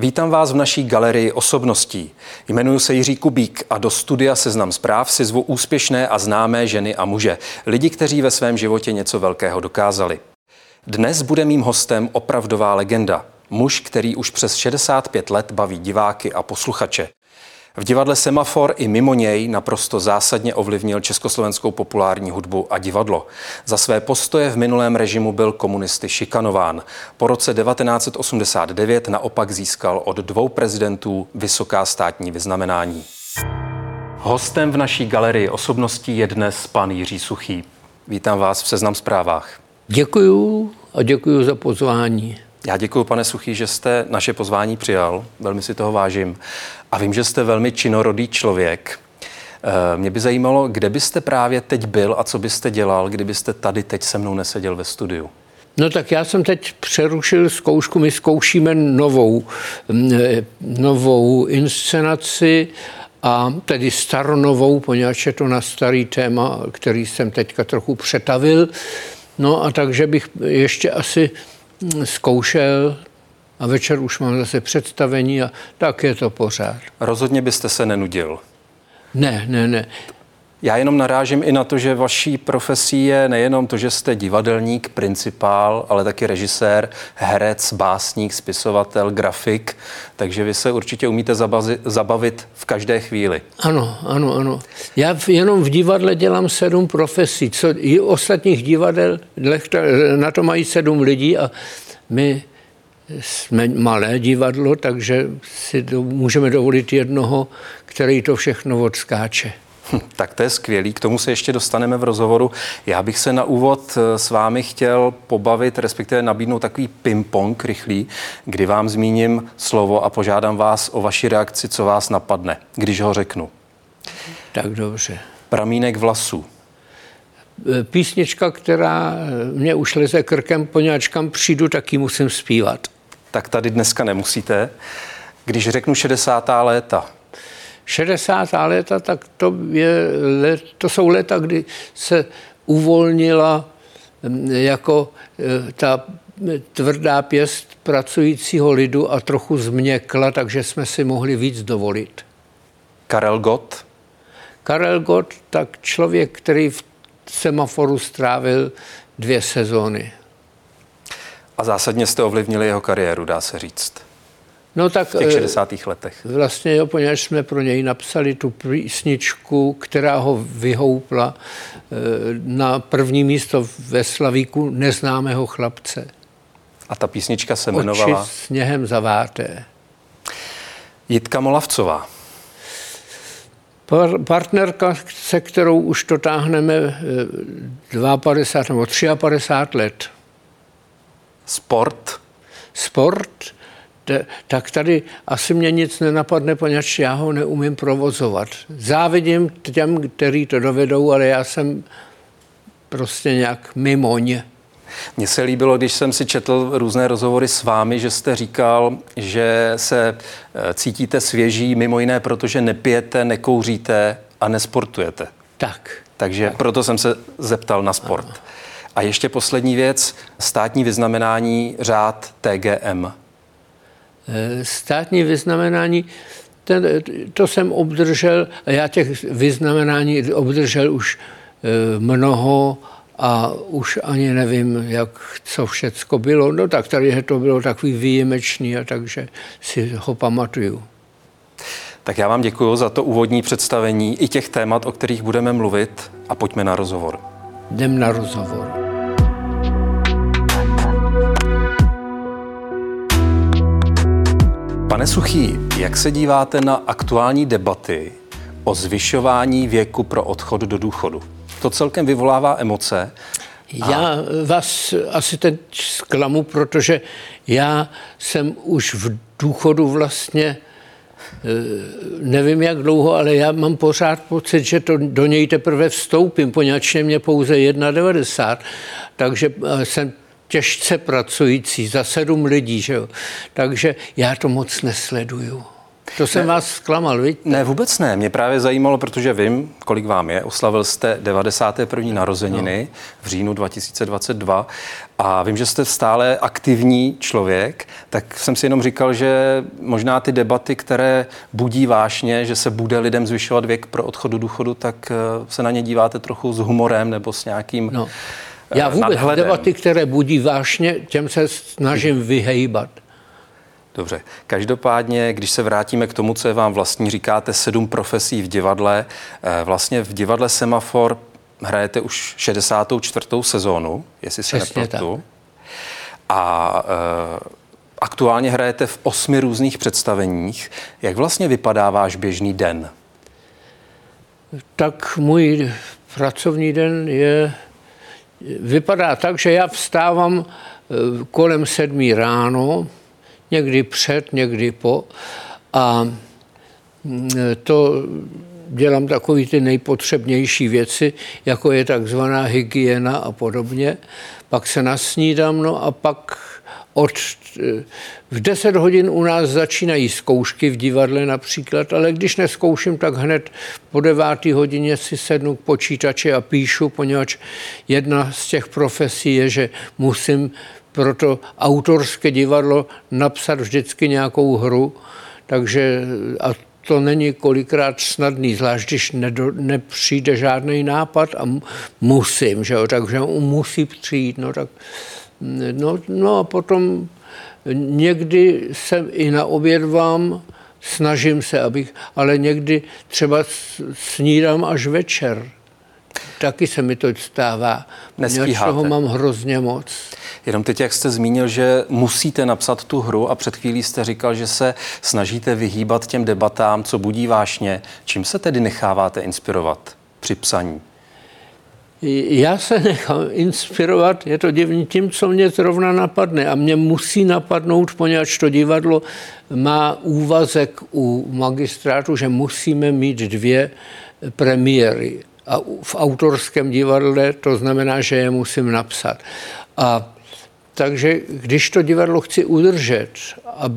Vítám vás v naší galerii osobností. Jmenuji se Jiří Kubík a do studia Seznam zpráv si zvu úspěšné a známé ženy a muže. Lidi, kteří ve svém životě něco velkého dokázali. Dnes bude mým hostem opravdová legenda. Muž, který už přes 65 let baví diváky a posluchače. V divadle Semafor i mimo něj naprosto zásadně ovlivnil československou populární hudbu a divadlo. Za své postoje v minulém režimu byl komunisty šikanován. Po roce 1989 naopak získal od 2 prezidentů vysoká státní vyznamenání. Hostem v naší galerii osobností je dnes pan Jiří Suchý. Vítám vás v Seznam zprávách. Děkuju a děkuju za pozvání. Já děkuji, pane Suchý, že jste naše pozvání přijal. Velmi si toho vážím. A vím, že jste velmi činorodý člověk. Mě by zajímalo, kde byste právě teď byl a co byste dělal, kdybyste tady teď se mnou neseděl ve studiu. No tak já jsem teď přerušil zkoušku. My zkoušíme novou inscenaci a tedy staronovou, poněvadž je to na starý téma, který jsem teďka trochu přetavil. No a takže bych ještě asi zkoušel a večer už mám zase představení a tak je to pořád. Rozhodně byste se nenudil. Ne. Já jenom narážím i na to, že vaší profesí je nejenom to, že jste divadelník, principál, ale taky režisér, herec, básník, spisovatel, grafik, takže vy se určitě umíte zabavit v každé chvíli. Ano. Já jenom v divadle dělám 7 profesí, co i ostatních divadel, na to mají 7 lidí a my jsme malé divadlo, takže si můžeme dovolit jednoho, který to všechno odskáče. Tak to je skvělý, k tomu se ještě dostaneme v rozhovoru. Já bych se na úvod s vámi chtěl pobavit, respektive nabídnout takový ping-pong rychlý, kdy vám zmíním slovo a požádám vás o vaši reakci, co vás napadne, když ho řeknu. Tak dobře. Pramínek vlasů. Písnička, která mě už leze krkem, poněvadž kam přijdu, tak ji musím zpívat. Tak tady dneska nemusíte. Když řeknu 60. léta. 60. léta, tak to jsou léta, kdy se uvolnila jako ta tvrdá pěst pracujícího lidu a trochu změkla, takže jsme si mohli víc dovolit. Karel Gott? Karel Gott, tak člověk, který v Semaforu strávil 2 sezóny. A zásadně jste ovlivnili jeho kariéru, dá se říct. No tak, v těch 60. letech. Vlastně jo, poněvadž jsme pro něj napsali tu písničku, která ho vyhoupla na první místo ve slavíku neznámého chlapce. A ta písnička se jmenovala? Oči sněhem zaváté. Jitka Molavcová. Partnerka, se kterou už to táhneme 52 nebo 53 let. Sport. Tak tady asi mě nic nenapadne, poněvadž já ho neumím provozovat. Závidím těm, kteří to dovedou, ale já jsem prostě nějak mimoň. Mně se líbilo, když jsem si četl různé rozhovory s vámi, že jste říkal, že se cítíte svěží, mimo jiné, protože nepijete, nekouříte a nesportujete. Takže proto jsem se zeptal na sport. Aha. A ještě poslední věc, státní vyznamenání řád TGM. Státní vyznamenání, to jsem obdržel, a já těch vyznamenání obdržel už mnoho a už ani nevím, co všecko bylo. No tak tady to bylo takový výjimečný, a takže si ho pamatuju. Tak já vám děkuji za to úvodní představení i těch témat, o kterých budeme mluvit, a pojďme na rozhovor. Jdem na rozhovor. Pane Suchý, jak se díváte na aktuální debaty o zvyšování věku pro odchod do důchodu? To celkem vyvolává emoce. Já vás asi teď zklamu, protože já jsem už v důchodu vlastně Nevím, jak dlouho, ale já mám pořád pocit, že to do něj teprve vstoupím, poněvadž mě pouze 1,90, takže jsem těžce pracující, za 7 lidí, že jo. Takže já to moc nesleduju. To jsem vás zklamal, vidíte? Ne, vůbec ne. Mě právě zajímalo, protože vím, kolik vám je. Oslavil jste 91. narozeniny v říjnu 2022 a vím, že jste stále aktivní člověk, tak jsem si jenom říkal, že možná ty debaty, které budí vášně, že se bude lidem zvyšovat věk pro odchod do důchodu, tak se na ně díváte trochu s humorem nebo s nějakým Já vůbec nadhledem. Debaty, které budí vášně, těm se snažím vyhejbat. Dobře. Každopádně, když se vrátíme k tomu, co je vám vlastní, říkáte 7 profesí v divadle. Vlastně v divadle Semafor hrajete už 64. sezónu, jestli se nepletu. A aktuálně hrajete v 8 různých představeních. Jak vlastně vypadá váš běžný den? Tak můj pracovní den vypadá tak, že já vstávám kolem 7 ráno, někdy před, někdy po. A to dělám takové ty nejpotřebnější věci, jako je takzvaná hygiena a podobně. Pak se nasnídám, no a pak v 10 hodin u nás začínají zkoušky v divadle například, ale když nezkouším, tak hned po 9. hodině si sednu k počítači a píšu, poněvadž jedna z těch profesí je, že musím proto autorské divadlo napsat vždycky nějakou hru, takže a to není kolikrát snadný, zvlášť když nepřijde žádný nápad a musím, že jo, takže musí přijít, no a potom někdy se i na oběd vám snažím se, ale někdy třeba snídám až večer. Taky se mi to stává. Nestíháte. Toho mám hrozně moc. Jenom teď, jak jste zmínil, že musíte napsat tu hru a před chvílí jste říkal, že se snažíte vyhýbat těm debatám, co budí vášně. Čím se tedy necháváte inspirovat při psaní? Já se nechám inspirovat, je to divný, tím, co mě zrovna napadne. A mě musí napadnout, poněvadž to divadlo má úvazek u magistrátu, že musíme mít 2 premiéry. A v autorském divadle to znamená, že je musím napsat. A takže když to divadlo chci udržet, a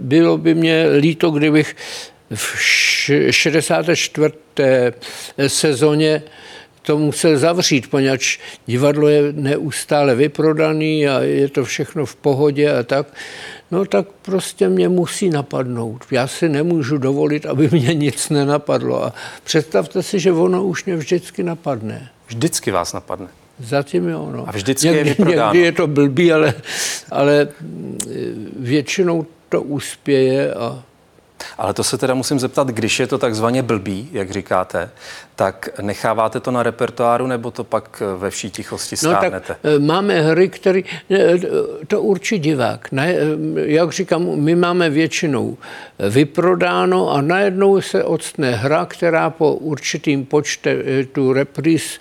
bylo by mě líto, kdybych v 64. sezóně to musel zavřít, poněvadž divadlo je neustále vyprodaný a je to všechno v pohodě a tak. No tak prostě mě musí napadnout. Já si nemůžu dovolit, aby mě nic nenapadlo. A představte si, že ono už mě vždycky napadne. Vždycky vás napadne? Zatím jo, no. A vždycky je vyprodáno. Někdy je to blbý, ale většinou to uspěje a... Ale to se teda musím zeptat, když je to takzvaně blbý, jak říkáte, tak necháváte to na repertoáru, nebo to pak ve vší tichosti stárnete? No tak máme hry, které... To určitě divák. Ne? Jak říkám, my máme většinou vyprodáno a najednou se odstne hra, která po určitým počtu repríz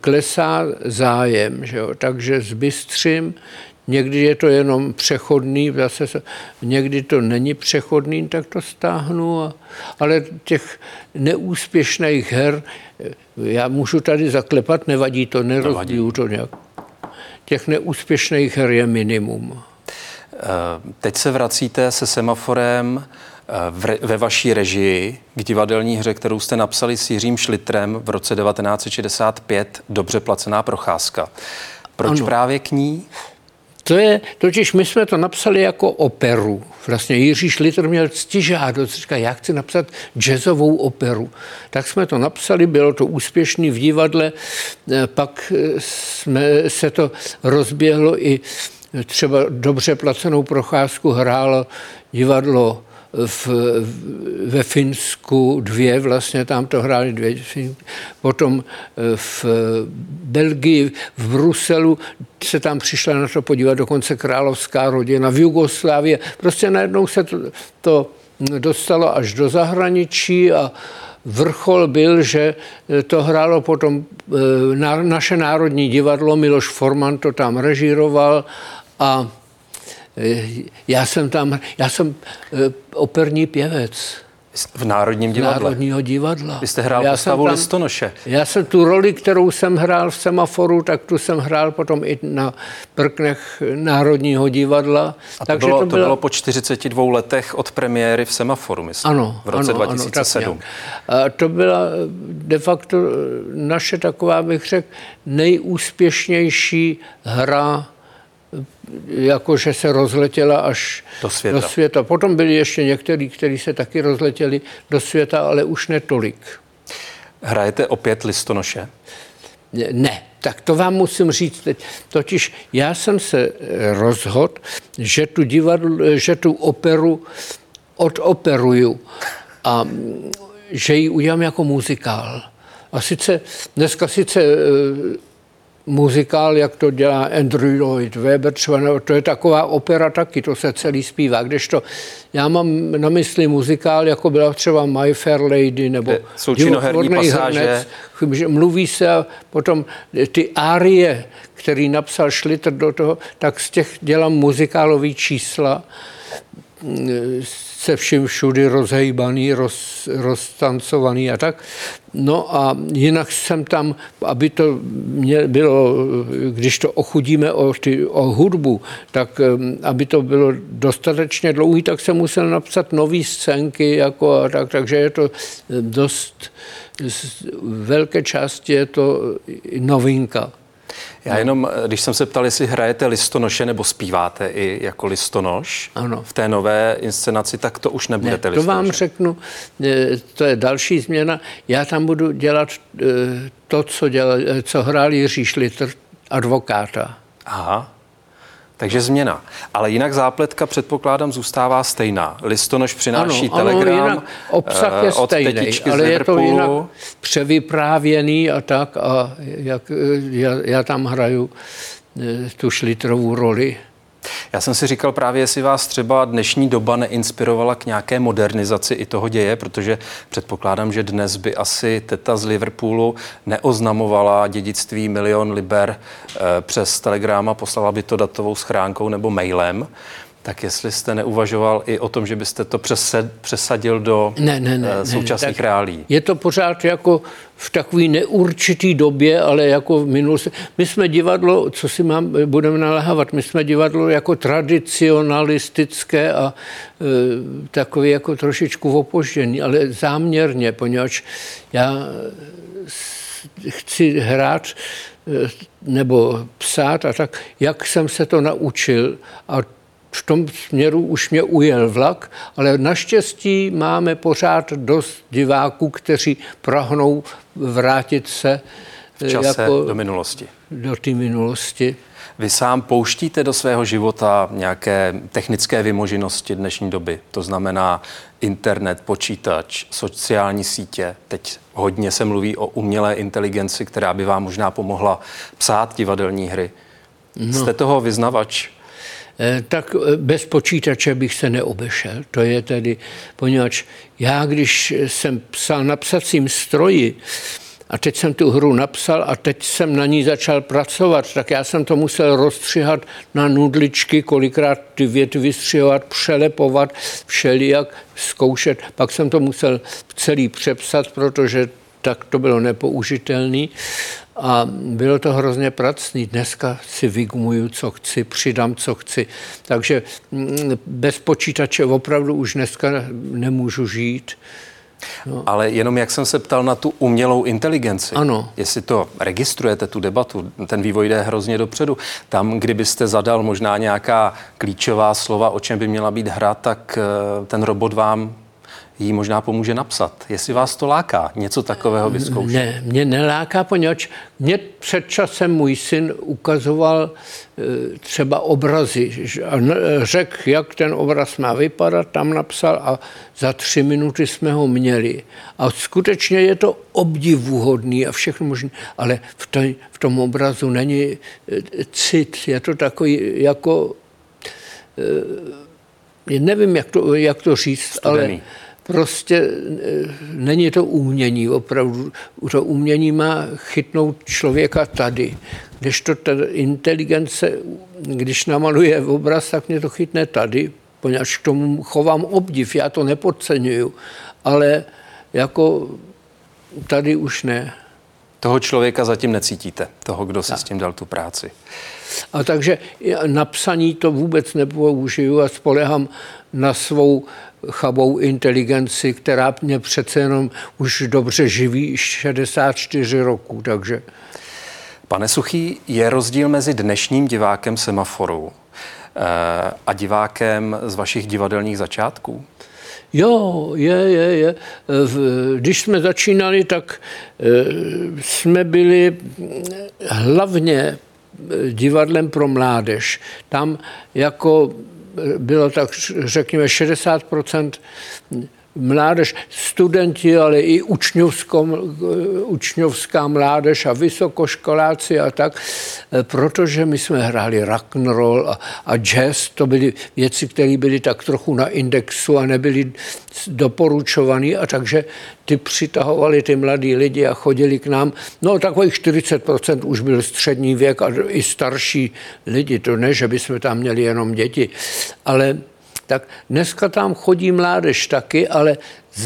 klesá zájem. Že jo? Takže zbystřím. Někdy je to jenom přechodný, někdy to není přechodný, tak to stáhnu. Ale těch neúspěšných her, já můžu tady zaklepat, nevadí to, nerozbiju to nějak. Těch neúspěšných her je minimum. Teď se vracíte se Semaforem ve vaší režii k divadelní hře, kterou jste napsali s Jiřím Šlitrem v roce 1965, Dobře placená procházka. Proč ano. Právě k ní? To je, totiž my jsme to napsali jako operu. Vlastně Jiří Šlitr měl ctižádost, říká, já chci napsat jazzovou operu. Tak jsme to napsali, bylo to úspěšný v divadle, pak se to rozběhlo i třeba Dobře placenou procházku hrálo divadlo ve Finsku 2, vlastně tam to hráli 2, potom v Belgii, v Bruselu se tam přišla na to podívat dokonce královská rodina, v Jugoslávii. Prostě najednou se to dostalo až do zahraničí a vrchol byl, že to hrálo potom naše Národní divadlo, Miloš Forman to tam režíroval a Já jsem operní pěvec. V Národním divadle. Národního divadla. Vy jste hrál postavu Listonoše. Já jsem tu roli, kterou jsem hrál v Semaforu, tak tu jsem hrál potom i na prknech Národního divadla. A takže to bylo po 42 letech od premiéry v Semaforu, myslím, ano, v roce 2007. Ano, a to byla de facto naše taková, bych řekl, nejúspěšnější hra, jakože se rozletěla až do světa. Potom byli ještě někteří, kteří se taky rozletěli do světa, ale už netolik. Hrajete opět listonoše? Ne, tak to vám musím říct teď. Totiž já jsem se rozhodl, že tu operu odoperuju a že ji udělám jako muzikál. A dneska muzikál, jak to dělá Andrew Lloyd Webber, třeba, to je taková opera taky, to se celý zpívá, kdežto já mám na mysli muzikál, jako byla třeba My Fair Lady, nebo Divokovodnej pasáže. Hrnec, mluví se a potom ty árie, který napsal Šlitr do toho, tak z těch dělám muzikálový čísla, se vším všudy rozhejbaný, roztancovaný a tak. No a jinak jsem tam, aby to bylo, když to ochudíme o hudbu, tak aby to bylo dostatečně dlouhý, tak jsem musel napsat nový scénky, jako a tak, takže je to dost, z velké části je to novinka. Já jenom, když jsem se ptal, jestli hrajete listonoše nebo zpíváte i jako listonoš, ano, v té nové inscenaci, tak to už nebudete listonoše. To vám řeknu, to je další změna. Já tam budu dělat to, co hrál Jiří Šlitr, advokáta. Aha, takže změna. Ale jinak zápletka, předpokládám, zůstává stejná. Listonoš přináší telegram, jinak obsah je stejný, od tetičky z Liverpoolu. Ale je to jinak převyprávěný a tak. A já tam hraju tu Šlitrovou roli. Já jsem si říkal právě, jestli vás třeba dnešní doba neinspirovala k nějaké modernizaci i toho děje, protože předpokládám, že dnes by asi teta z Liverpoolu neoznamovala dědictví 1 000 000 liber přes telegram a poslala by to datovou schránkou nebo mailem. Tak jestli jste neuvažoval i o tom, že byste to přesadil do současných reálí. Je to pořád jako v takové neurčité době, ale jako v minulosti. My jsme divadlo, co si budeme naléhávat, my jsme divadlo jako tradicionalistické a takové jako trošičku opožděné, ale záměrně, poněvadž já chci hrát nebo psát a tak, jak jsem se to naučil a v tom směru už mě ujel vlak, ale naštěstí máme pořád dost diváků, kteří prahnou vrátit se v čase jako do minulosti. Do té minulosti. Vy sám pouštíte do svého života nějaké technické vymoženosti dnešní doby? To znamená internet, počítač, sociální sítě. Teď hodně se mluví o umělé inteligenci, která by vám možná pomohla psát divadelní hry. No. Jste toho vyznavač? Tak bez počítače bych se neobešel. To je tedy, poněvadž já, když jsem psal na psacím stroji a teď jsem tu hru napsal a teď jsem na ní začal pracovat, tak já jsem to musel rozstřihat na nudličky, kolikrát ty věty vystřihovat, přelepovat, všelijak zkoušet. Pak jsem to musel celý přepsat, protože tak to bylo nepoužitelné. A bylo to hrozně pracný. Dneska si vygumuju, co chci, přidám, co chci. Takže bez počítače opravdu už dneska nemůžu žít. No. Ale jenom jak jsem se ptal na tu umělou inteligenci. Ano. Jestli to registrujete, tu debatu, ten vývoj jde hrozně dopředu. Tam, kdybyste zadal možná nějaká klíčová slova, o čem by měla být hra, tak ten robot vám jí možná pomůže napsat. Jestli vás to láká, něco takového vyzkoušet? Ne, mě neláká, poněvadž mě před časem můj syn ukazoval třeba obrazy. Řekl, jak ten obraz má vypadat, tam napsal a za 3 minuty jsme ho měli. A skutečně je to obdivuhodný a všechno možné, ale v tom obrazu není cit, je to takový jako... Nevím, jak to říct, studený. Ale prostě není to umění opravdu. To umění má chytnout člověka tady. Kdežto ta inteligence, když namaluje obraz, tak mě to chytne tady, poněvadž k tomu chovám obdiv, já to nepodceňuju, ale jako tady už ne. Toho člověka zatím necítíte, toho, kdo si s tím dal tu práci. A takže napsaní to vůbec nepoužiju a spolehám na svou chabou inteligenci, která mě přece jenom už dobře živí 64 roků, takže... Pane Suchý, je rozdíl mezi dnešním divákem Semaforu a divákem z vašich divadelních začátků? Jo, je. Když jsme začínali, tak jsme byli hlavně divadlem pro mládež. Tam jako bylo tak, řekněme, 60% mládež, studenti, ale i učňovská mládež a vysokoškoláci a tak, protože my jsme hráli rock'n'roll a jazz, to byly věci, které byly tak trochu na indexu a nebyly doporučované, a takže ty přitahovali ty mladí lidi a chodili k nám. No takových 40% už byl střední věk a i starší lidi, to ne, že bychom tam měli jenom děti, ale... Tak dneska tam chodí mládež taky, ale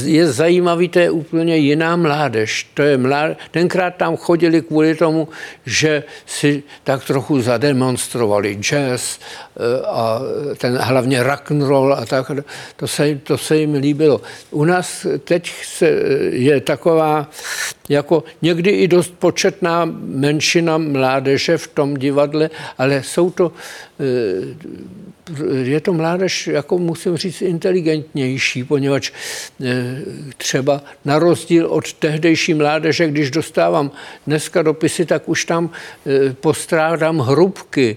je zajímavý, to je úplně jiná mládež. To je mládež. Tenkrát tam chodili kvůli tomu, že si tak trochu zademonstrovali jazz a ten hlavně rock'n'roll a tak. To se jim líbilo. U nás teď je taková jako někdy i dost početná menšina mládeže v tom divadle, ale je to mládež, jako musím říct, inteligentnější, poněvadž třeba na rozdíl od tehdejší mládeže, když dostávám dneska dopisy, tak už tam postrádám hrubky,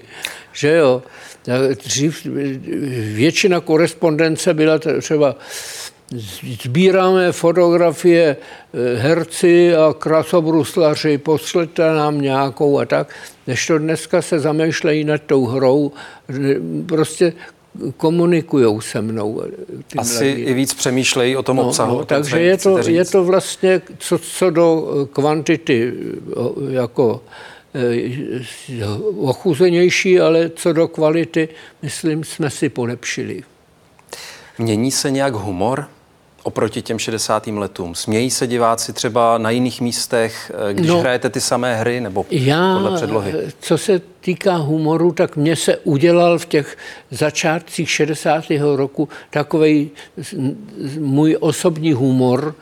že jo. Dřív většina korespondence byla třeba sbíráme fotografie herci a krasobruslaři, pošlete nám nějakou a tak, než to dneska se zamýšlejí nad tou hrou, prostě komunikujou se mnou. Asi mladí. I víc přemýšlejí o tom obsahu. No, takže je to vlastně co do kvantity jako ochuzenější, ale co do kvality, myslím, jsme si polepšili. Mění se nějak humor oproti těm 60. letům? Smějí se diváci třeba na jiných místech, když hrajete ty samé hry nebo podle předlohy? Co se týká humoru, tak mně se udělal v těch začátcích 60. roku takovej můj osobní humor,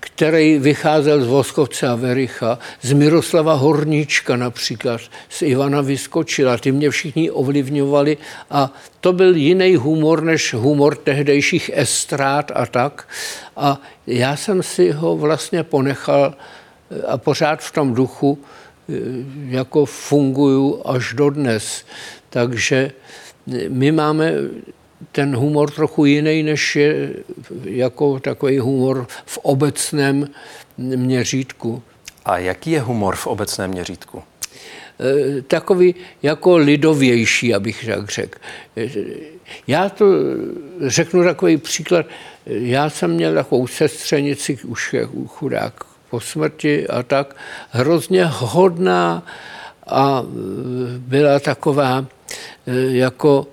který vycházel z Voskovce a Vericha, z Miroslava Horníčka například, z Ivana Vyskočila. Ty mě všichni ovlivňovali a to byl jiný humor než humor tehdejších estrád a tak. A já jsem si ho vlastně ponechal a pořád v tom duchu jako funguju až dodnes. Takže my máme... ten humor trochu jiný, než je jako takový humor v obecném měřítku. A jaký je humor v obecném měřítku? Takový jako lidovější, abych tak řekl. Já to řeknu takový příklad. Já jsem měl takovou sestřenici, už je chudák po smrti a tak, hrozně hodná a byla taková jako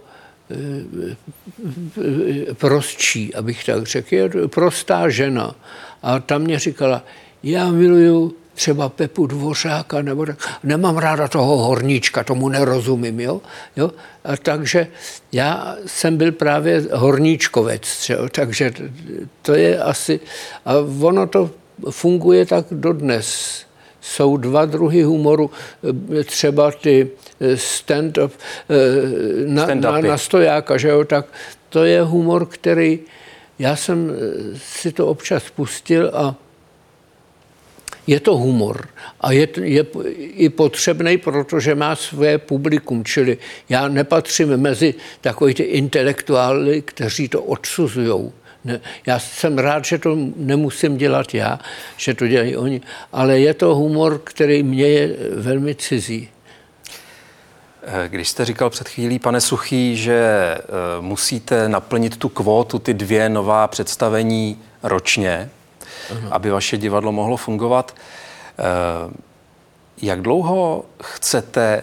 prostší, abych tak řekl, je prostá žena. A ta mě říkala, já miluju třeba Pepu Dvořáka, nebo tak, nemám ráda toho Horníčka, tomu nerozumím, jo? A takže já jsem byl právě horníčkovec, jo? Takže to je asi... A ono to funguje tak dodnes. Jsou dva druhy humoru, třeba ty stand-up, na stojáka, že jo, tak to je humor, který já jsem si to občas pustil a je to humor a je i potřebný, protože má své publikum, čili já nepatřím mezi takový ty intelektuály, kteří to odsuzujou. Ne, já jsem rád, že to nemusím dělat já, že to dělají oni, ale je to humor, který mě je velmi cizí. Když jste říkal před chvílí, pane Suchý, že musíte naplnit tu kvótu, ty 2 nová představení ročně, aby vaše divadlo mohlo fungovat, Jak dlouho chcete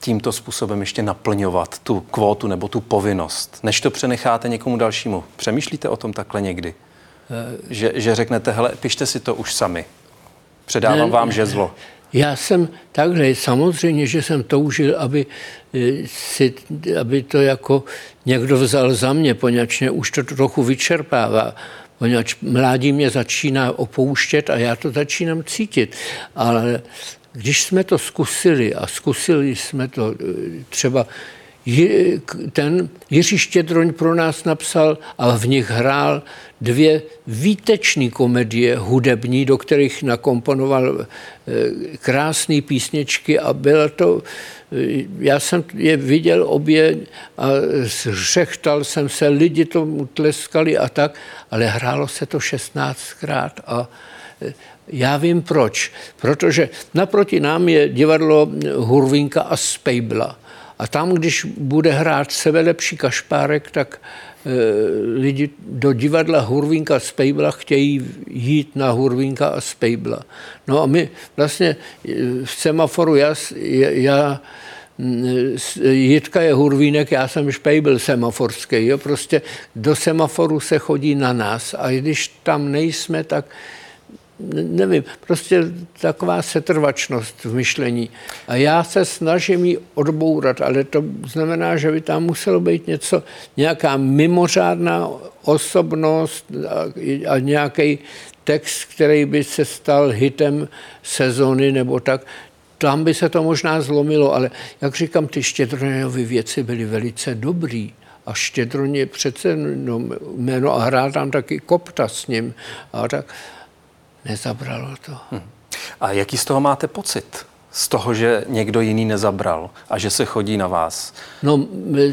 tímto způsobem ještě naplňovat tu kvótu nebo tu povinnost, než to přenecháte někomu dalšímu? Přemýšlíte o tom takhle někdy? Že řeknete, hele, pište si to už sami. Předávám vám žezlo. Já jsem takhle, samozřejmě, že jsem toužil, aby to jako někdo vzal za mě, poněvadž mě už to trochu vyčerpává. Poněvadž mládí mě začíná opouštět a já to začínám cítit. Ale když jsme to zkusili a zkusili jsme to třeba... Ten Jiří Štědroň pro nás napsal a v nich hrál dvě výtečné komedie hudební, do kterých nakomponoval krásné písničky a byla to... Já jsem je viděl obě a zřechtal jsem se, lidi tomu tleskali a tak, ale hrálo se to 16krát a... Já vím proč, protože naproti nám je divadlo Hurvínka a Spejbla. A tam, když bude hrát sebelepší Kašpárek, tak lidi do divadla Hurvínka a Spejbla chtějí jít na Hurvínka a Spejbla. No a my vlastně v Semaforu, já Jitka je Hurvínek, já jsem Špejbl semaforský. Jo? Prostě do Semaforu se chodí na nás a když tam nejsme, tak... Nevím, prostě taková setrvačnost v myšlení. A já se snažím ji odbourat, ale to znamená, že by tam muselo být něco, nějaká mimořádná osobnost a nějaký text, který by se stal hitem sezony nebo tak. Tam by se to možná zlomilo, ale jak říkám, ty Štědroňovy věci byly velice dobrý. A Štědroň je přece jméno a hrál tam taky Kopta s ním a tak... Nezabralo to. A jaký z toho máte pocit? Z toho, že někdo jiný nezabral a že se chodí na vás? No,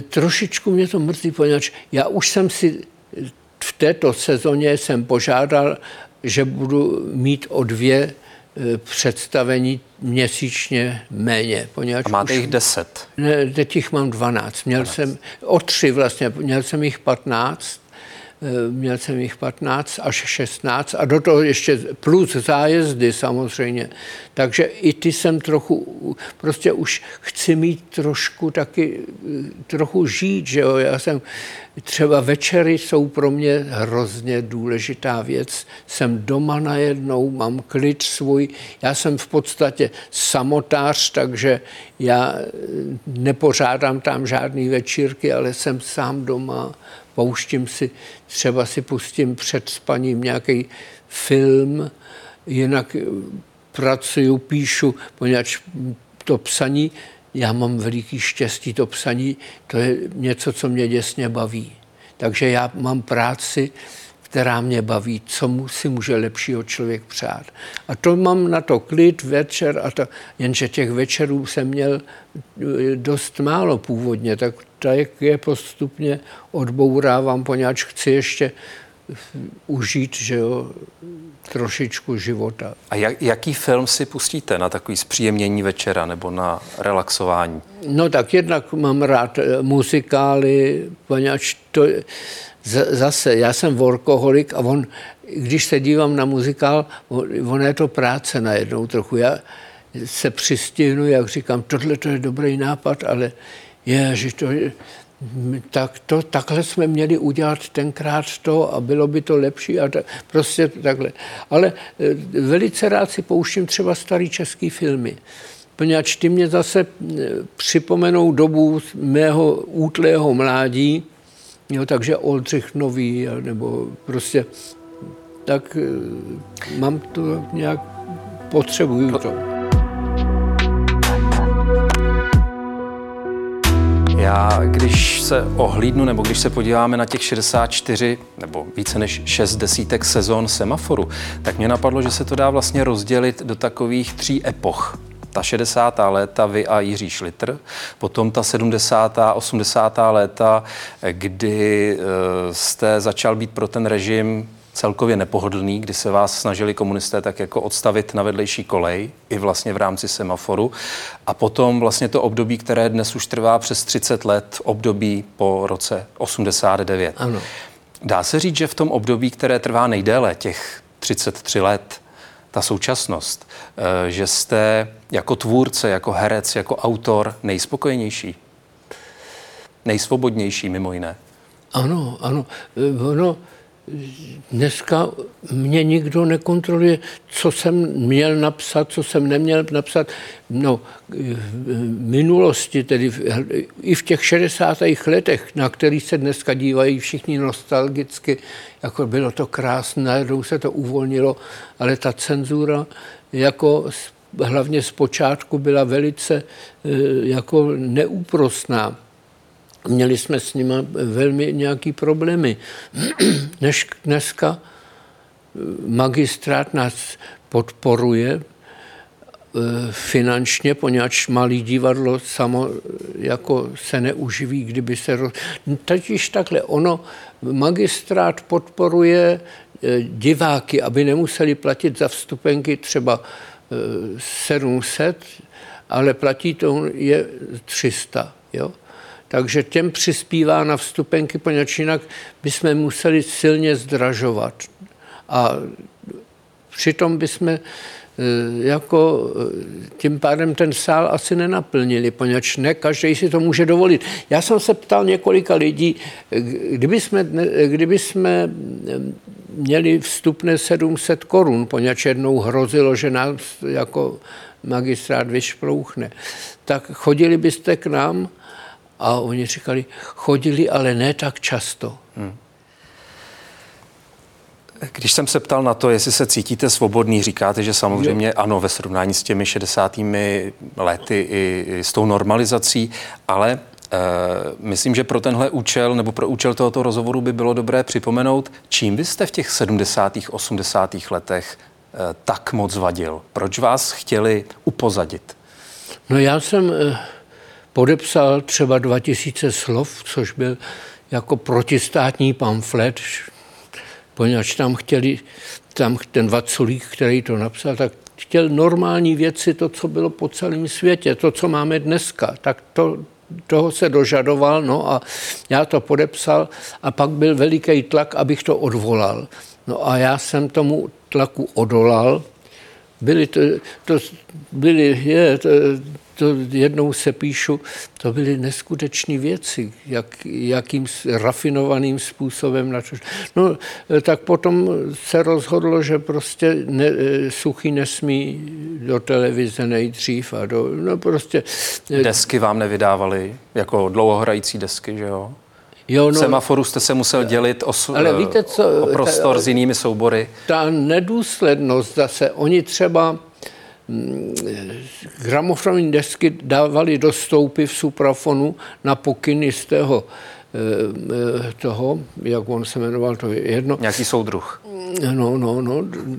trošičku mě to mrzí, poněvadž já už jsem si v této sezóně požádal, že budu mít o 2 představení měsíčně méně. A máte jich 10? Ne, teď jich mám 12. Jsem o 3 vlastně, měl jsem jich 15. Měl jsem jich 15 až 16 a do toho ještě plus zájezdy samozřejmě. Takže i ty jsem trochu, prostě už chci mít trošku taky, trochu žít, že jo. Já jsem, třeba večery jsou pro mě hrozně důležitá věc. Jsem doma najednou, mám klid svůj. Já jsem v podstatě samotář, takže já nepořádám tam žádný večírky, ale jsem sám doma. Pouštím si, třeba si pustím před spaním nějaký film, jinak pracuju, píšu, poněvadž to psaní, já mám veliký štěstí, to psaní, to je něco, co mě děsně baví. Takže já mám práci, která mě baví, co si může lepšího člověk přát. A to mám na to klid, večer a to, jenže těch večerů jsem měl dost málo původně, tak je postupně odbourávám, poněvadž chci ještě užít, že jo, trošičku života. A jaký film si pustíte na takový zpříjemnění večera nebo na relaxování? No tak jednak mám rád muzikály, poněvadž to... Zase, já jsem workoholik a on, když se dívám na muzikál, ona je to práce najednou trochu. Já se přistihnu, jak říkám, tohle to je dobrý nápad, ale ježiš, takhle jsme měli udělat tenkrát to a bylo by to lepší a tak, prostě takhle. Ale velice rád si pouštím třeba starý český filmy. Poněvadž ty mě zase připomenou dobu mého útlého mládí. Jo, takže Oldřich Nový, nebo prostě tak mám to nějak, potřebuju to. Já, když se ohlídnu, nebo když se podíváme na těch 64, nebo více než 60 sezon Semaforu, tak mě napadlo, že se to dá vlastně rozdělit do takových 3 epoch. Ta 60. léta, vy a Jiří Šlitr, potom ta 70. 80. léta, kdy jste začal být pro ten režim celkově nepohodlný, kdy se vás snažili komunisté tak jako odstavit na vedlejší kolej, i vlastně v rámci Semaforu. A potom vlastně to období, které dnes už trvá přes 30 let, období po roce 89. Ano. Dá se říct, že v tom období, které trvá nejdéle, těch 33 let, ta současnost, že jste jako tvůrce, jako herec, jako autor nejspokojenější, nejsvobodnější mimo jiné. Ano, ano. Ono dneska mě nikdo nekontroluje, co jsem měl napsat, co jsem neměl napsat. No, v minulosti, tedy i v těch 60. letech, na který se dneska dívají všichni nostalgicky, jako bylo to krásné, najednou se to uvolnilo, ale ta cenzura jako hlavně zpočátku byla velice jako neúprosná. Měli jsme s nimi velmi nějaký problémy. Než dneska magistrát nás podporuje finančně, poněvadž malý divadlo samo jako se neuživí, kdyby se... Totiž takhle, ono, magistrát podporuje diváky, aby nemuseli platit za vstupenky třeba 700, ale platí to je 300, jo? Takže těm přispívá na vstupenky, poněvadž jinak bychom museli silně zdražovat. A přitom bychom jako tím pádem ten sál asi nenaplnili, poněvadž ne každý si to může dovolit. Já jsem se ptal několika lidí, kdyby jsme měli vstupné 700 korun, poněvadž jednou hrozilo, že nás jako magistrát vyšplouchne, tak chodili byste k nám? A oni říkali, chodili, ale ne tak často. Když jsem se ptal na to, jestli se cítíte svobodný, říkáte, že samozřejmě ano, ve srovnání s těmi 60. lety i s tou normalizací, ale myslím, že pro tenhle účel nebo pro účel tohoto rozhovoru by bylo dobré připomenout, čím byste v těch 70. 80. letech tak moc vadil? Proč vás chtěli upozadit? No já jsem... podepsal třeba 2000 slov, což byl jako protistátní pamflet, poněvadž tam ten Václik, který to napsal, tak chtěl normální věci, to, co bylo po celém světě, to, co máme dneska, tak toho se dožadoval, no a já to podepsal a pak byl veliký tlak, abych to odvolal. No a já jsem tomu tlaku odolal. Jednou se píšu, to byly neskuteční věci, jakým rafinovaným způsobem. No, tak potom se rozhodlo, že prostě Suchý nesmí do televize nejdřív. Desky vám nevydávali, jako dlouhohrající desky, že jo? Jo, no, v Semaforu jste se musel dělit o prostor s jinými soubory. Ta nedůslednost zase, oni třeba... gramofonní desky dávali do stoupy v suprafonu na pokyny z toho, jak on se jmenoval, to je jedno. Nějaký soudruh. No,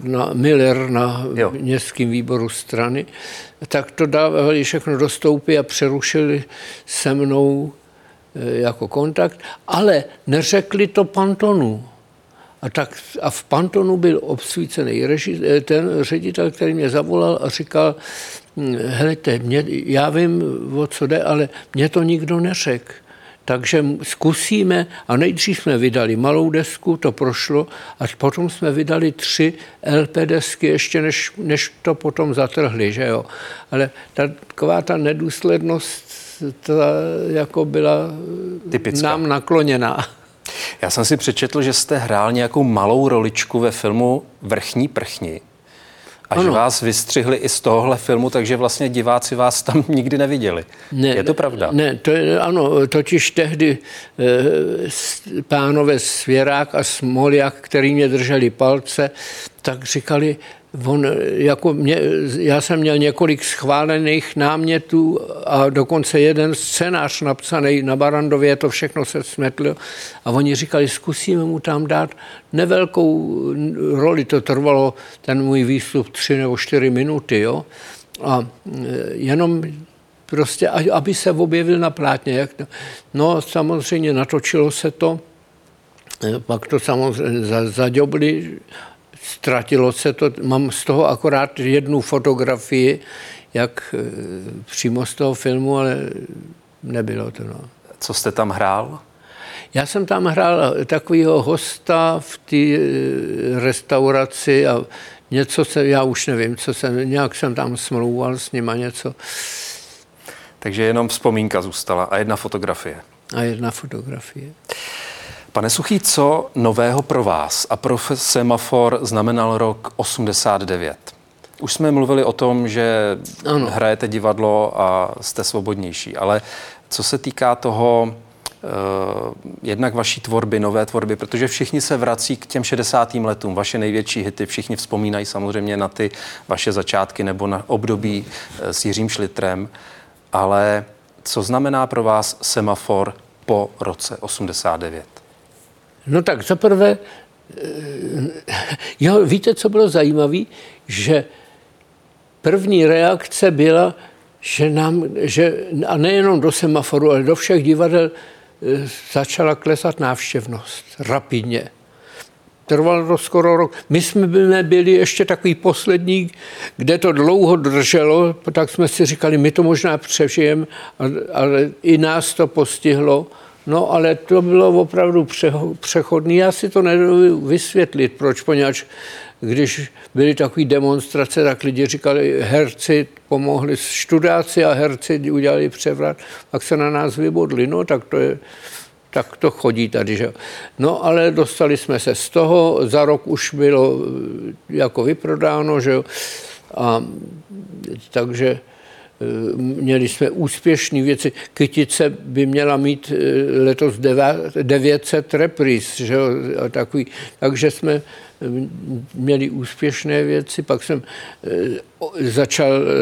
na Miller, na městském výboru strany. Tak to dávali všechno do stoupy a přerušili se mnou jako kontakt, ale neřekli to Pantonu. A v Pantonu byl obsvícený ten ředitel, který mě zavolal a říkal, helejte, já vím, o co jde, ale mě to nikdo neřekl. Takže zkusíme a nejdřív jsme vydali malou desku, to prošlo a potom jsme vydali 3 LP desky, ještě než to potom zatrhli, že jo. Ale taková ta nedůslednost jako byla typická. Nám nakloněná. Já jsem si přečetl, že jste hrál nějakou malou roličku ve filmu Vrchní prchní a že vás vystřihli i z tohohle filmu, takže vlastně diváci vás tam nikdy neviděli. Ne, je to pravda? Ne, totiž tehdy pánové Svěrák a Smoljak, který mě drželi palce, tak říkali, já jsem měl několik schválených námětů a dokonce jeden scénář napsaný na Barandově, to všechno se smetlo a oni říkali, zkusíme mu tam dát nevelkou roli, to trvalo ten můj výstup 3 nebo 4 minuty, jo, a jenom prostě, aby se objevil na plátně, no samozřejmě natočilo se to, pak to samozřejmě zaďobli, ztratilo se to, mám z toho akorát jednu fotografii, jak přímo z toho filmu, ale nebylo to. No. Co jste tam hrál? Já jsem tam hrál takového hosta v té restauraci a něco se, já už nevím, co jsem, nějak jsem tam smlouval s nima něco. Takže jenom vzpomínka zůstala a jedna fotografie. A jedna fotografie. Pane Suchý, co nového pro vás a pro Semafor znamenal rok 89? Už jsme mluvili o tom, že ano, hrajete divadlo a jste svobodnější, ale co se týká toho jednak vaší tvorby, nové tvorby, protože všichni se vrací k těm 60. letům, vaše největší hity, všichni vzpomínají samozřejmě na ty vaše začátky nebo na období s Jiřím Šlitrem, ale co znamená pro vás Semafor po roce 89? No tak zaprvé, jo, víte, co bylo zajímavé, že první reakce byla, že nám, že, a nejenom do Semaforu, ale do všech divadel začala klesat návštěvnost rapidně. Trvalo to skoro rok. My jsme byli ještě takový poslední, kde to dlouho drželo, tak jsme si říkali, my to možná přežijeme, ale i nás to postihlo. No, ale to bylo opravdu přechodné. Já si to nedovedu vysvětlit, proč, poněvadž když byly takové demonstrace, tak lidi říkali, herci pomohli, študáci a herci udělali převrat, pak se na nás vybodli, no tak to je, tak to chodí tady, že? No, ale dostali jsme se z toho, za rok už bylo jako vyprodáno, že jo, a takže měli jsme úspěšné věci. Kytice by měla mít letos 900 repríz, že jo, a takový, takže jsme měli úspěšné věci, pak jsem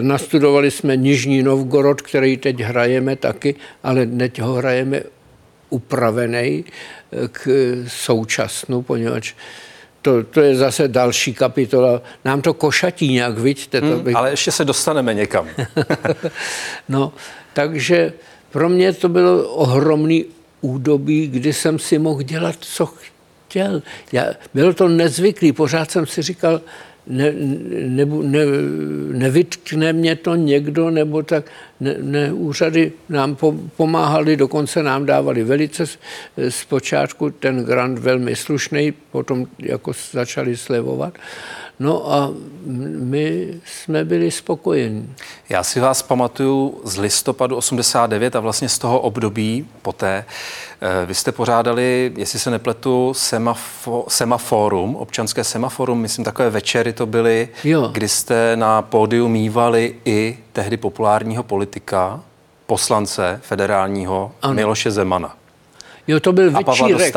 nastudovali jsme Nižní Novgorod, který teď hrajeme taky, ale teď ho hrajeme upravený k současnu, poněvadž to je zase další kapitola. Nám to košatí nějak, vidíte. Ale ještě se dostaneme někam. No, takže pro mě to bylo ohromný údobí, kdy jsem si mohl dělat, co chtěl. Bylo to nezvyklý, pořád jsem si říkal, nevytkne mě to někdo, nebo tak úřady nám pomáhali, dokonce nám dávali velice zpočátku ten grant velmi slušný, potom jako začali slevovat. No a my jsme byli spokojeni. Já si vás pamatuju z listopadu 89 a vlastně z toho období poté. Vy jste pořádali, jestli se nepletu, semaforum, občanské semaforum, myslím, takové večery to byly, jo, kdy jste na pódiu mívali i tehdy populárního politika, poslance federálního, ano, Miloše Zemana. Jo, to byl večírek,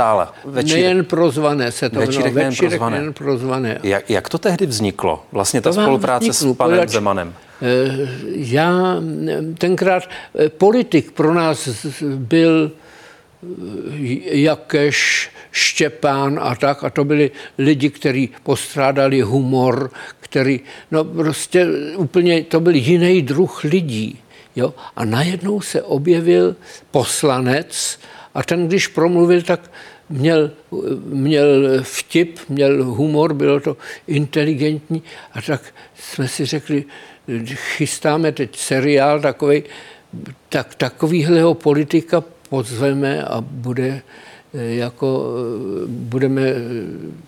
nejen pro zvané se to večírek, bylo, večírek nejen pro zvané. Jak to tehdy vzniklo, vlastně ta spolupráce s panem Zemanem? Já tenkrát, politik pro nás byl Jakeš, Štěpán a tak, a to byli lidi, kteří postrádali humor, který, no prostě úplně, to byl jiný druh lidí, jo, a najednou se objevil poslanec a ten, když promluvil, tak měl vtip, měl humor, bylo to inteligentní a tak jsme si řekli, chystáme teď seriál takovej, tak takovýhleho politika pozveme a budeme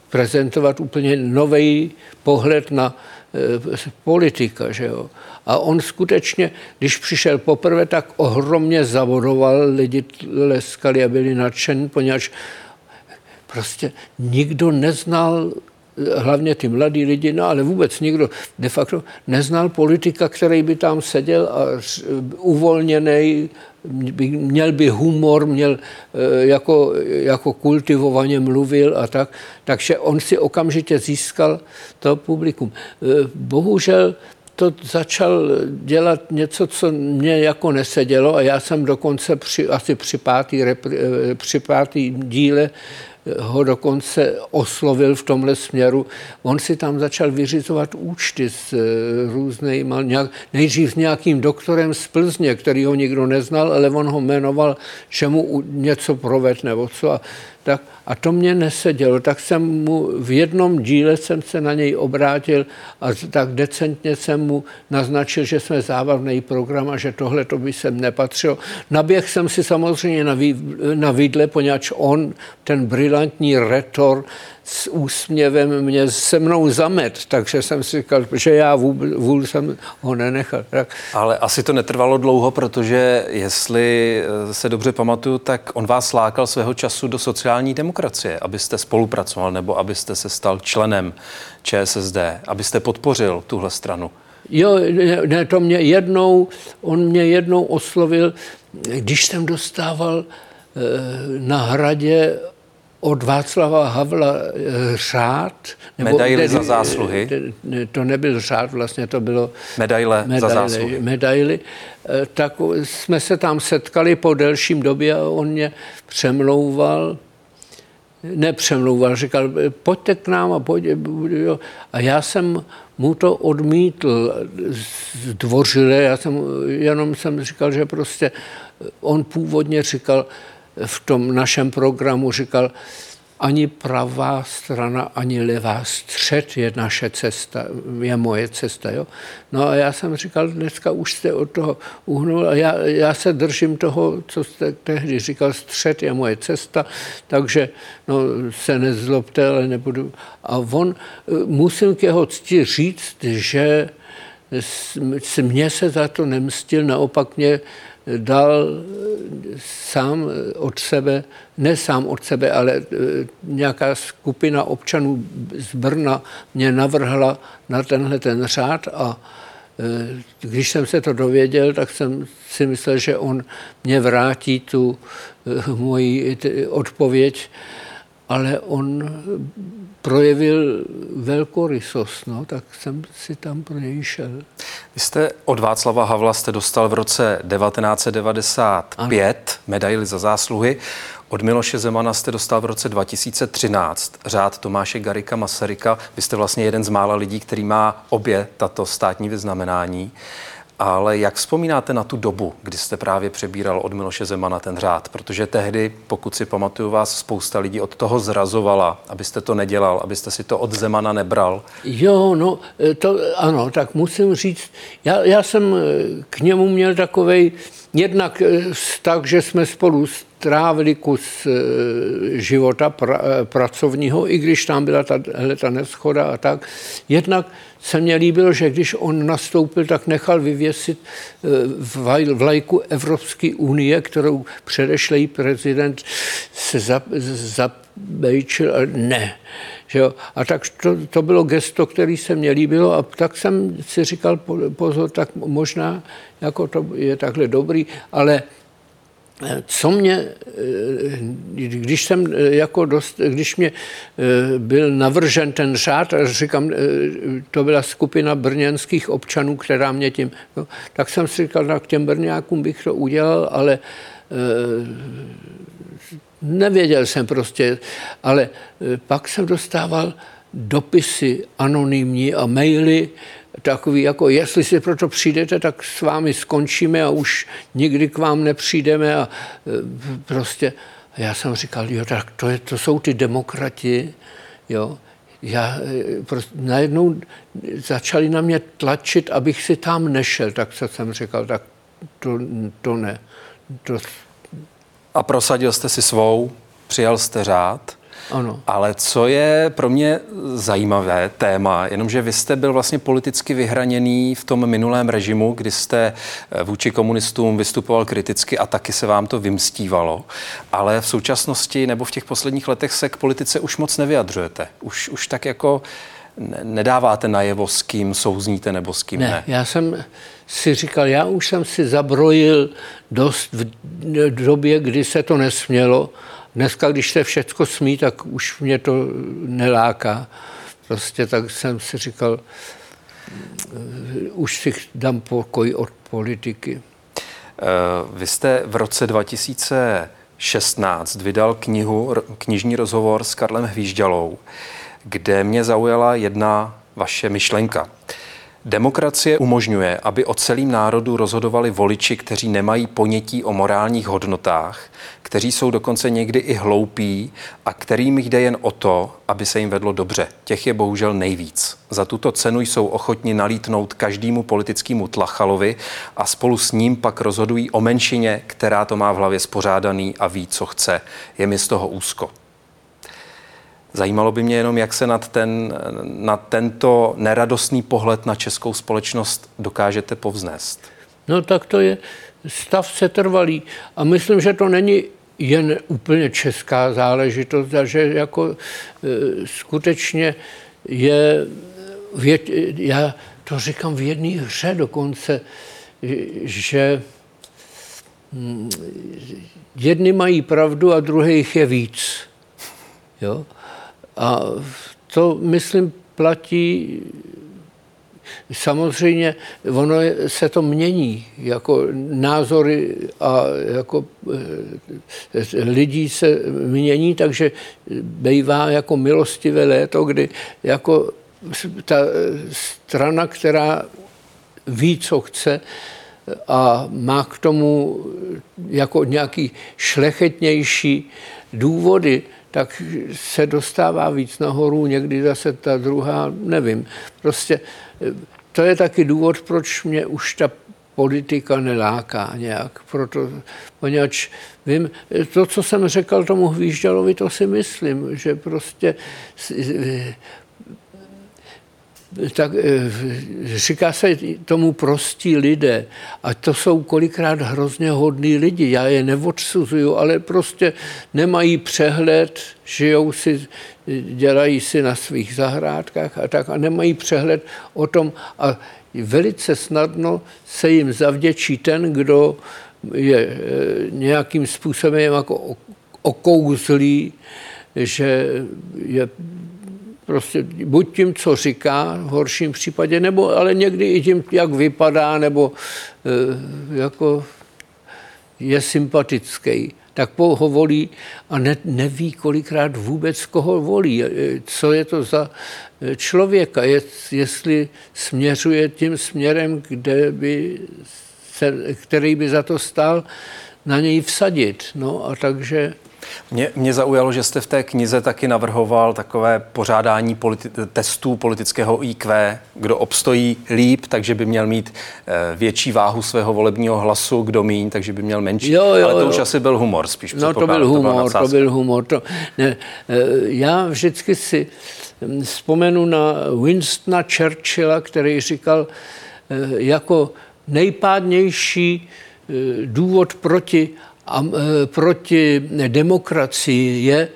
prezentovat úplně nový pohled na politika, že jo. A on skutečně, když přišel poprvé, tak ohromně zabodoval, lidi leskali a byli nadšení, poněvadž prostě nikdo neznal, hlavně ty mladí lidi, no ale vůbec nikdo de facto neznal politika, který by tam seděl a uvolněnej, měl by humor, měl jako kultivovaně mluvil a tak, takže on si okamžitě získal to publikum. Bohužel to začal dělat něco, co mě jako nesedělo a já jsem dokonce při pátý díle ho dokonce oslovil v tomhle směru. On si tam začal vyřizovat účty s různýma, nejdřív s nějakým doktorem z Plzně, který ho nikdo neznal, ale on ho jmenoval, že mu něco proved nebo co. A to mě nesedělo. Tak jsem mu v jednom díle jsem se na něj obrátil a tak decentně jsem mu naznačil, že jsme zábavný program a že tohle to by sem nepatřilo. Naběhl jsem si samozřejmě na vidle, poněvadž on, ten brila elegantní retor s úsměvem mě se mnou zamet, takže jsem si říkal, že já vůl jsem ho nenechal. Tak. Ale asi to netrvalo dlouho, protože jestli se dobře pamatuju, tak on vás lákal svého času do sociální demokracie, abyste spolupracoval nebo abyste se stal členem ČSSD, abyste podpořil tuhle stranu. Jo, ne, to mě jednou, on mě jednou oslovil, když jsem dostával na Hradě od Václava Havla řád. Medaile za zásluhy. To nebyl řád, vlastně to bylo... Medaile za zásluhy. Medaily. Tak jsme se tam setkali po delším době a on mě nepřemlouval, říkal, pojďte k nám a pojď. A já jsem mu to odmítl zdvořile, jenom jsem říkal, že prostě on původně říkal, v tom našem programu říkal, ani pravá strana, ani levá, střed je naše cesta, je moje cesta, jo. No a já jsem říkal, dneska už jste od toho uhnul a já se držím toho, co jste tehdy říkal, střed je moje cesta, takže no, se nezlobte, ale nebudu. A on, musím k jeho cti říct, že mě se za to nemstil, naopak mě dal sám od sebe, ne sám od sebe, ale nějaká skupina občanů z Brna mě navrhla na ten řád a když jsem se to dověděl, tak jsem si myslel, že on mě vrátí tu moji odpověď, ale on projevil velkorysost, no, tak jsem si tam pro něj šel. Vy jste od Václava Havla jste dostal v roce 1995 medaili za zásluhy, od Miloše Zemana jste dostal v roce 2013 řád Tomáše Garrigua Masaryka. Vy jste vlastně jeden z mála lidí, který má obě tato státní vyznamenání. Ale jak vzpomínáte na tu dobu, kdy jste právě přebíral od Miloše Zemana ten řád? Protože tehdy, pokud si pamatuju vás, spousta lidí od toho zrazovala, abyste to nedělal, abyste si to od Zemana nebral. Jo, no, to ano, tak musím říct, já jsem k němu měl takovej jednak vztah, že jsme spolu strávili kus života pracovního, i když tam byla ta neschoda a tak. Jednak se mně líbilo, že když on nastoupil, tak nechal vyvěsit vlajku Evropské unie, kterou předešlý prezident se zabejčil a ne. Že jo? A tak to bylo gesto, které se mně líbilo a tak jsem si říkal, pozor, tak možná jako to je takhle dobrý, ale co mě, když mě byl navržen ten řád, a říkám, to byla skupina brněnských občanů, která mě tím, no, tak jsem si říkal, tak těm Brňákům bych to udělal, ale nevěděl jsem prostě, ale pak jsem dostával dopisy anonymní a maily, takový jako, jestli si proto přijdete, tak s vámi skončíme a už nikdy k vám nepřijdeme a prostě. A já jsem říkal, jo, tak to jsou ty demokrati, jo. Já prostě najednou začali na mě tlačit, abych si tam nešel, tak jsem říkal, tak to ne. To... A prosadil jste si svou, přijal jste řád. Ano. Ale co je pro mě zajímavé téma, jenomže vy jste byl vlastně politicky vyhraněný v tom minulém režimu, kdy jste vůči komunistům vystupoval kriticky a taky se vám to vymstívalo. Ale v současnosti nebo v těch posledních letech se k politice už moc nevyjadřujete. Už tak jako nedáváte najevo, s kým souzníte nebo s kým ne. Já jsem si říkal, já už jsem si zabrojil dost v době, kdy se to nesmělo. Dneska, když se všecko smí, tak už mě to neláká. Prostě tak jsem si říkal, už si dám pokoj od politiky. Vy jste v roce 2016 vydal knihu, knižní rozhovor s Karlem Hvížďalou, kde mě zaujala jedna vaše myšlenka. Demokracie umožňuje, aby o celém národu rozhodovali voliči, kteří nemají ponětí o morálních hodnotách, kteří jsou dokonce někdy i hloupí a kterým jde jen o to, aby se jim vedlo dobře. Těch je bohužel nejvíc. Za tuto cenu jsou ochotni nalítnout každému politickému tlachalovi a spolu s ním pak rozhodují o menšině, která to má v hlavě spořádaný a ví, co chce. Je mi z toho úzko. Zajímalo by mě jenom, jak se na tento neradostný pohled na českou společnost dokážete povznést. No tak to je stav setrvalý. A myslím, že to není jen úplně česká záležitost, a že jako skutečně je, já to říkám v jedné hře dokonce, že jedni mají pravdu a druhých je víc. Jo? A to, myslím, platí. Samozřejmě ono se to mění, jako názory a jako lidí se mění, takže bývá jako milostivé léto, kdy jako ta strana, která ví, co chce a má k tomu jako nějaký šlechetnější důvody, tak se dostává víc nahoru, někdy zase ta druhá, nevím. Prostě to je taky důvod, proč mě už ta politika neláká nějak. Proto, poněvadž vím, to, co jsem řekl tomu Hvíždalovi, to si myslím, že prostě tak říká se tomu prostí lidé a to jsou kolikrát hrozně hodný lidi, já je neodsuzuju, ale prostě nemají přehled, žijou si, dělají si na svých zahrádkách a tak a nemají přehled o tom a velice snadno se jim zavděčí ten, kdo je nějakým způsobem jako okouzlí, že je prostě buď tím, co říká, v horším případě, nebo ale někdy i tím, jak vypadá, nebo jako je sympatický. Tak ho volí a neví kolikrát vůbec, koho volí, co je to za člověka, jestli směřuje tím směrem, který by za to stál, na něj vsadit. No a takže... Mě zaujalo, že jste v té knize taky navrhoval takové pořádání testů politického IQ. Kdo obstojí líp, takže by měl mít větší váhu svého volebního hlasu, kdo míň, takže by měl menší. Ale to už asi byl humor spíš. No to byl humor. Já vždycky si vzpomenu na Winstona Churchilla, který říkal jako nejpádnější důvod proti demokracii je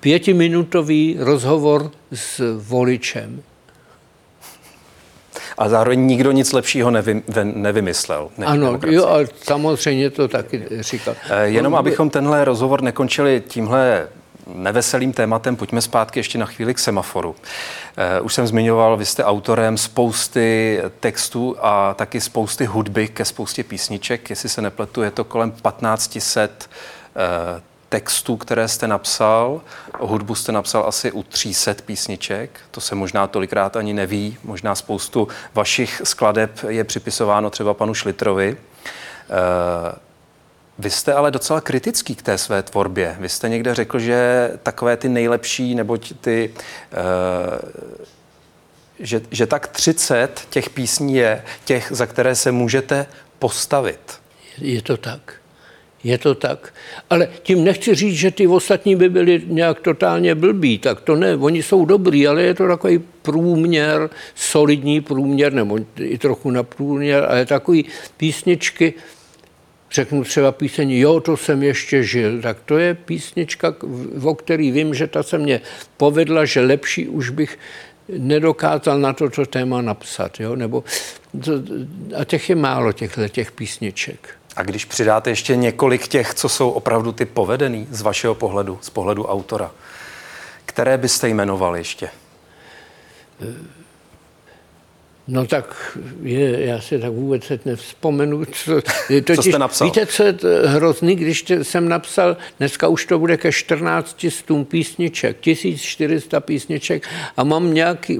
pětiminutový rozhovor s voličem. A zároveň nikdo nic lepšího nevymyslel. Ano, jo, ale samozřejmě to taky říkal. Jenom abychom tenhle rozhovor nekončili tímhle neveselým tématem, pojďme zpátky ještě na chvíli k Semaforu. Už jsem zmiňoval, vy jste autorem spousty textů a taky spousty hudby ke spoustě písniček. Jestli se nepletu, je to kolem 1500 textů, které jste napsal. O hudbu jste napsal asi u 300 písniček. To se možná tolikrát ani neví. Možná spoustu vašich skladeb je připisováno třeba panu Šlitrovi. Vy jste ale docela kritický k té své tvorbě. Vy jste někde řekl, že takové ty nejlepší, neboť ty... Že tak 30 těch písní je těch, za které se můžete postavit. Je to tak. Ale tím nechci říct, že ty ostatní by byly nějak totálně blbí, tak to ne, oni jsou dobrý, ale je to takový průměr, solidní průměr, nebo i trochu na průměr, ale takový písničky... Řeknu třeba píseň Jo, to jsem ještě žil, tak to je písnička, o který vím, že ta se mě povedla, že lepší už bych nedokázal na toto téma napsat. Jo? Nebo a těch je málo, těch písniček. A když přidáte ještě několik těch, co jsou opravdu ty povedený z vašeho pohledu, z pohledu autora, které byste jmenoval ještě? No tak já si tak vůbec nevzpomenu. Co jste napsal? Víte, co je hrozný, když jsem napsal, dneska už to bude ke 1400 písniček, 1400 písniček a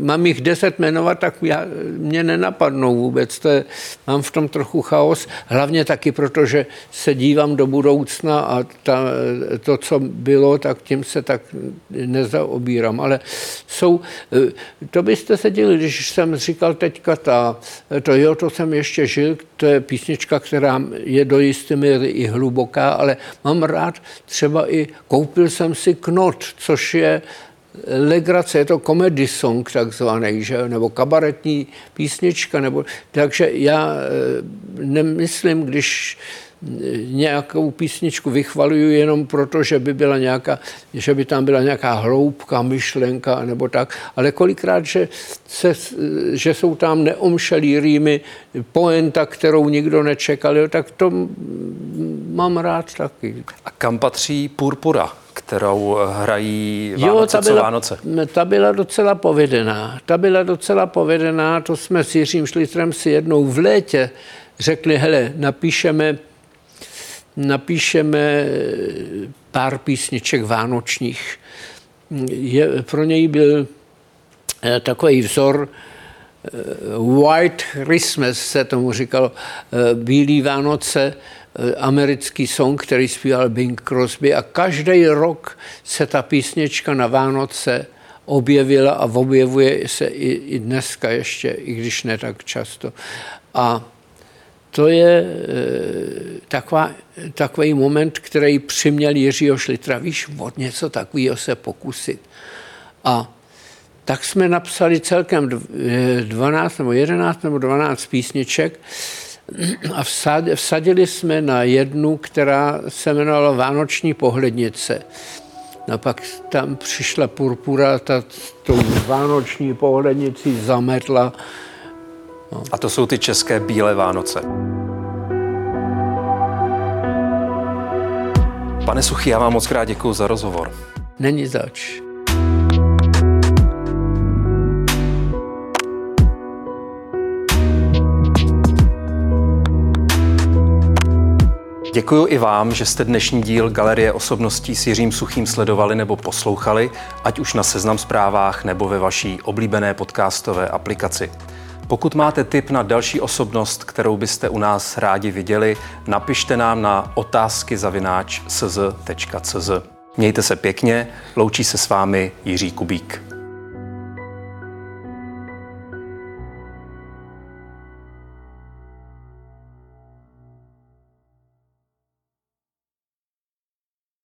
mám jich 10 jmenovat, tak mě nenapadnou vůbec. Mám v tom trochu chaos, hlavně taky, protože se dívám do budoucna a to, co bylo, tak tím se tak nezaobírám. Ale to byste se dělili, když jsem říkal teď teďka to jsem ještě žil, to je písnička, která je do jisté míry i hluboká, ale mám rád třeba i Koupil jsem si knot, což je legrace, je to comedy song takzvaný, že? Nebo kabaretní písnička. Nebo, takže já nemyslím, když nějakou písničku vychvaluju jenom proto, že by byla nějaká, že by tam byla nějaká hloubka, myšlenka nebo tak, ale kolikrát, že jsou tam neomšelý rýmy, poenta, kterou nikdo nečekal, jo, tak to mám rád taky. A kam patří Purpura, kterou hrají Vánoce, jo, Vánoce? Ta byla docela povedená. To jsme s Jiřím Šlitrem si jednou v létě řekli, hele, napíšeme pár písniček vánočních. Pro něj byl takový vzor White Christmas, se tomu říkalo, Bílý Vánoce, americký song, který zpíval Bing Crosby, a každý rok se ta písnička na Vánoce objevila a objevuje se i dneska ještě, i když ne tak často. A to je takový moment, který přiměl Jiřího Šlitra, víš, od něco takového se pokusit. A tak jsme napsali celkem 12 písniček a vsadili jsme na jednu, která se jmenovala Vánoční pohlednice. A pak tam přišla Purpura, ta tou Vánoční pohlednicí zametla. No. A to jsou ty české Bílé Vánoce. Pane Suchý, já vám moc krát děkuju za rozhovor. Není zač. Děkuji i vám, že jste dnešní díl Galerie osobností s Jiřím Suchým sledovali nebo poslouchali, ať už na Seznam Zprávách nebo ve vaší oblíbené podcastové aplikaci. Pokud máte tip na další osobnost, kterou byste u nás rádi viděli, napište nám na otázky@cz.cz. Mějte se pěkně, loučí se s vámi Jiří Kubík.